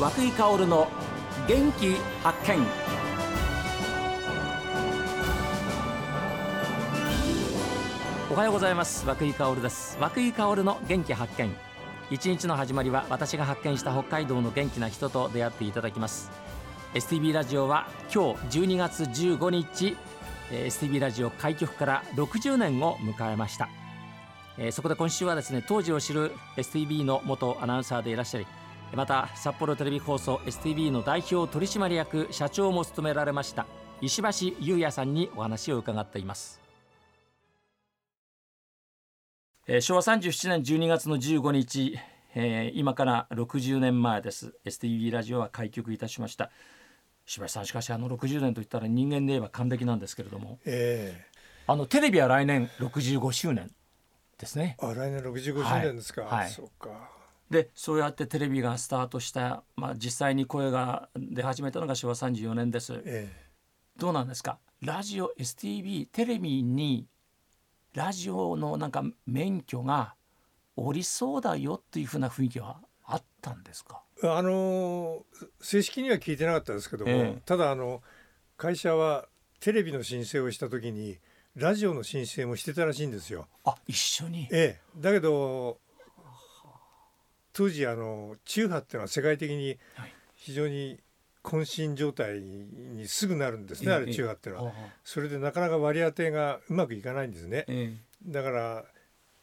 和久井薫の元気発見。おはようございます。和久井薫です。和久井薫の元気発見。一日の始まりは私が発見した北海道の元気な人と出会っていただきます。 STB ラジオは今日12月15日 STB ラジオ開局から60年を迎えました。そこで今週はですね、当時を知る STB の元アナウンサーでいらっしゃり、また札幌テレビ放送 STB の代表取締役社長も務められました石橋優也さんにお話を伺っています。昭和37年12月の15日、今から60年前です。 STB ラジオは開局いたしました。石橋さん、しかし60年といったら人間で言えば還暦なんですけれども、テレビは来年65周年ですね。あ、来年65周年ですか。はい、そうか。で、そうやってテレビがスタートした、実際に声が出始めたのが昭和34年です。どうなんですか、ラジオ STB テレビにラジオのなんか免許がおりそうだよっていうふうな雰囲気はあったんですか。正式には聞いてなかったですけども、ただ会社はテレビの申請をした時にラジオの申請もしてたらしいんですよ。あ、一緒に。だけど当時中波っていうのは世界的に非常に渾身状態にすぐなるんですね。あれ中波っていうのはそれでなかなか割り当てがうまくいかないんですね。だから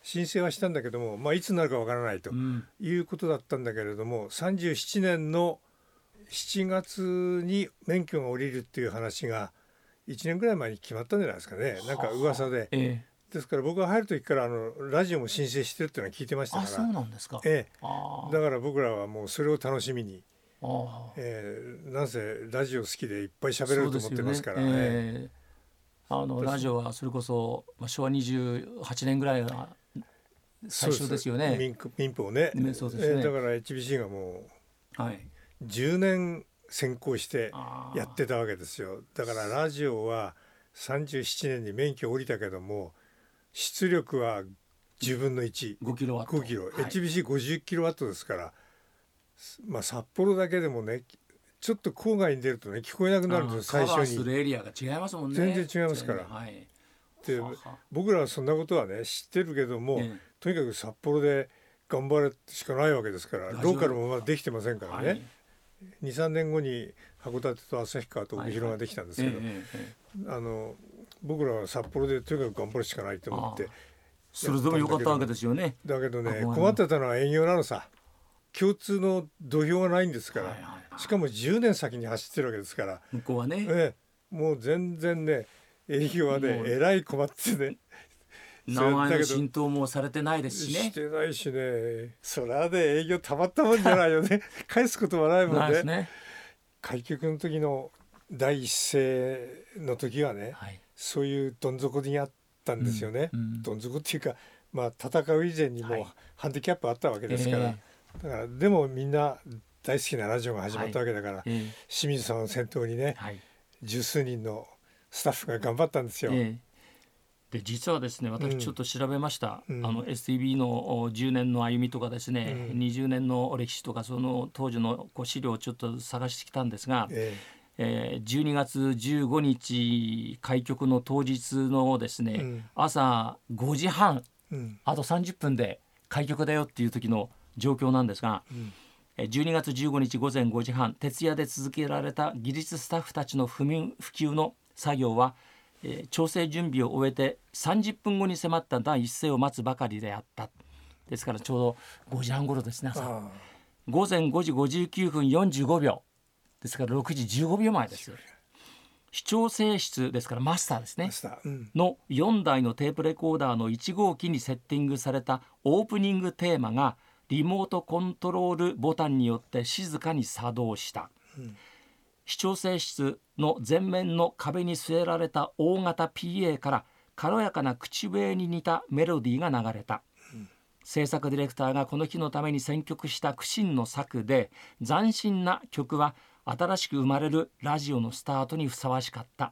申請はしたんだけども、いつになるかわからないということだったんだけれども、37年の7月に免許が下りるっていう話が1年ぐらい前に決まったんじゃないですかね。なんか噂で、ですから僕が入る時からラジオも申請してるっていうのは聞いてましたから。あ、そうなんですか。だから僕らはもうそれを楽しみに、なんせラジオ好きでいっぱい喋れると思ってますからね。ラジオはそれこそ昭和28年ぐらいが最初ですよね。民放ね。そうですね。だから HBC がもう10年先行してやってたわけですよ。だからラジオは37年に免許降りたけども出力は10分の1、5キロワット、HBC50 キロワットですから、札幌だけでもね、ちょっと郊外に出るとね、聞こえなくなるんですよ。最初にカバーするエリアが違いますもんね。全然違いますから、で僕らはそんなことはね知ってるけども、とにかく札幌で頑張るしかないわけですから、ローカルもまだできてませんからね。2,3 年後に函館と旭川と帯広ができたんですけど、僕らは札幌でとにかく頑張るしかないと思って。それでも良かったわけですよね。だけどね、困ってたのは営業なのさ。共通の土俵がないんですから、しかも10年先に走ってるわけですから、向こうはね、もう全然ね営業はねえらい困ってね、名前の浸透もされてないですしね。してないしね。そりゃね、営業たまったもんじゃないよね。返すことはないもんね。ないですね。開局の時の第一声の時はね、そういうどん底にあったんですよね。どん底っていうか、戦う以前にもうハンディキャップあったわけですから、だからでもみんな大好きなラジオが始まったわけだから、清水さんを先頭にね、十数人のスタッフが頑張ったんですよ。で、実はですね、私ちょっと調べました、STB の10年の歩みとかですね、20年の歴史とか、その当時のこう資料をちょっと探してきたんですが、12月15日開局の当日のですね、朝5時半、あと30分で開局だよっていう時の状況なんですが、12月15日午前5時半、徹夜で続けられた技術スタッフたちの普及の作業は調整準備を終えて30分後に迫った第一声を待つばかりであった。ですからちょうど5時半頃ですね。午前5時59分45秒ですから、6時15秒前です。視聴性室ですから、マスターですね、の4台のテープレコーダーの1号機にセッティングされたオープニングテーマがリモートコントロールボタンによって静かに作動した、視聴性室の前面の壁に据えられた大型 PA から軽やかな口笛に似たメロディーが流れた。制作ディレクターがこの日のために選曲した苦心の作で、斬新な曲は新しく生まれるラジオのスタートにふさわしかった。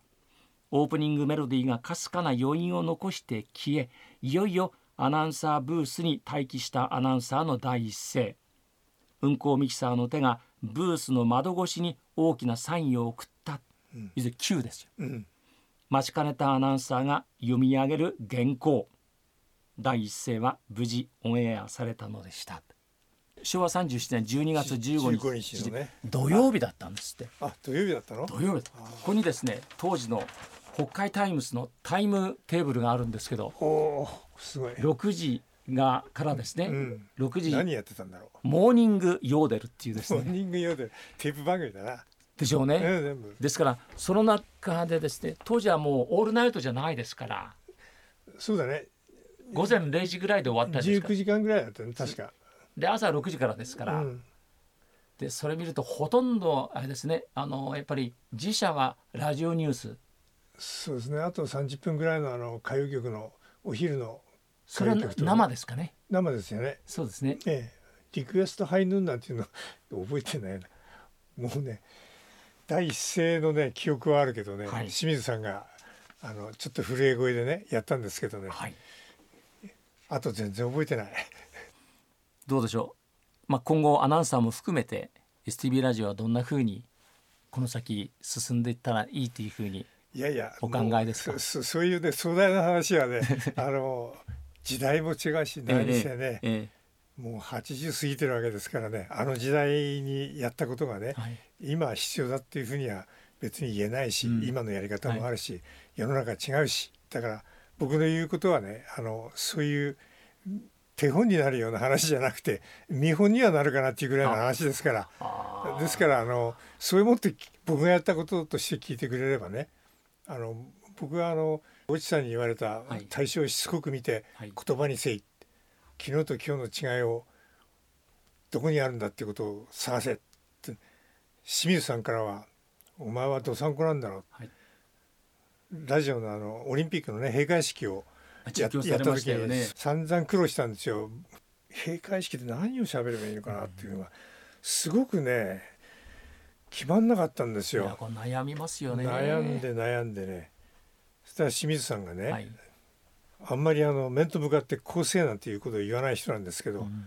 オープニングメロディーがかすかな余韻を残して消え、いよいよアナウンサーブースに待機したアナウンサーの第一声、運行ミキサーの手がブースの窓越しに大きなサインを送った、うん、いずれ Q ですよ、うん、待ちかねたアナウンサーが読み上げる原稿、第一声は無事オンエアされたのでした。昭和37年12月15日、ね、土曜日だったんですって。あ、土曜日だったの？土曜日。ここにですね、当時の北海タイムスのタイムテーブルがあるんですけど、お、すごい。6時がからですね、うん、6時何やってたんだろう、モーニングヨーデルっていうですね、モーニングヨーデルテープ番組だなでしょうね、うん、全部ですから、その中でですね、当時はもうオールナイトじゃないですから、そうだね、午前0時ぐらいで終わったんですか、19時間ぐらいだったね確かで、朝6時からですから、うん、でそれ見るとほとんどあれですね、やっぱり自社はラジオニュース、そうですね、あと30分ぐらいの歌謡曲のお昼の歌謡曲と、それは生ですかね、生ですよね、そうですね、リクエストハイヌーンなんていうの覚えてないな、もうね、第一声のね記憶はあるけどね、はい、清水さんがちょっと震え声でねやったんですけどね、はい、あと全然覚えてない。どうでしょう、まあ、今後アナウンサーも含めて STB ラジオはどんな風にこの先進んでいったらいいという風にお考えですか？いやいや、 そういうね壮大な話はね時代も違うし何してね、もう80過ぎてるわけですからね、あの時代にやったことがね、はい、今必要だっていう風には別に言えないし、うん、今のやり方もあるし、はい、世の中違うし、だから僕の言うことはね、そういう手本になるような話じゃなくて見本にはなるかなっていうぐらいの話ですから、ですからそういうもって僕がやったこととして聞いてくれればね、僕は越智さんに言われた対象をしつこく見て、はい、言葉にせい、昨日と今日の違いをどこにあるんだっていうことを探せって。清水さんからはお前はどさんこなんだろう、はい、ラジオのオリンピックのね閉会式をやった時に散々苦労したんですよ。閉会式で何を喋ればいいのかなっていうのがすごくね決まんなかったんですよ。いや、これ悩みますよね。悩んでね、そしたら清水さんがね、はい、あんまり面と向かって構成なんていうことを言わない人なんですけど、うん、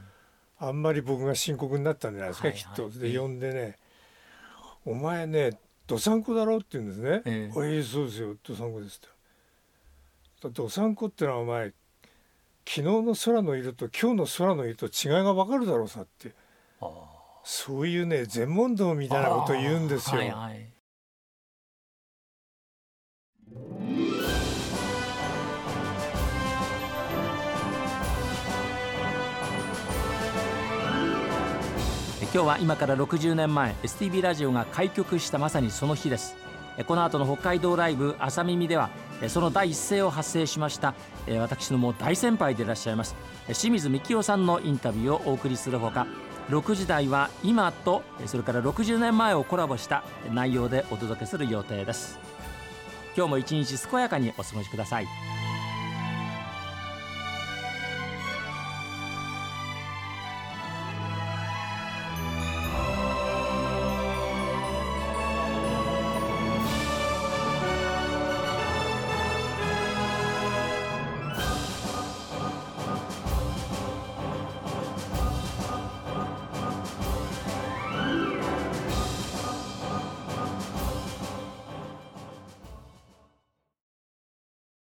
あんまり僕が深刻になったんじゃないですか、はいはい、きっと。で呼んでね、お前ねどさんこだろうって言うんですね、そうですよどさんこですと。どさんこってのはお前昨日の空の色と今日の空の色と違いが分かるだろうさって、あ、そういうね全問答みたいなことを言うんですよ、はいはい、今日は今から60年前 STB ラジオが開局したまさにその日です。この後の北海道ライブ朝耳ではその第一声を発声しました私のもう大先輩でいらっしゃいます清水幹雄さんのインタビューをお送りするほか、6時台は今とそれから60年前をコラボした内容でお届けする予定です。今日も一日健やかにお過ごしください。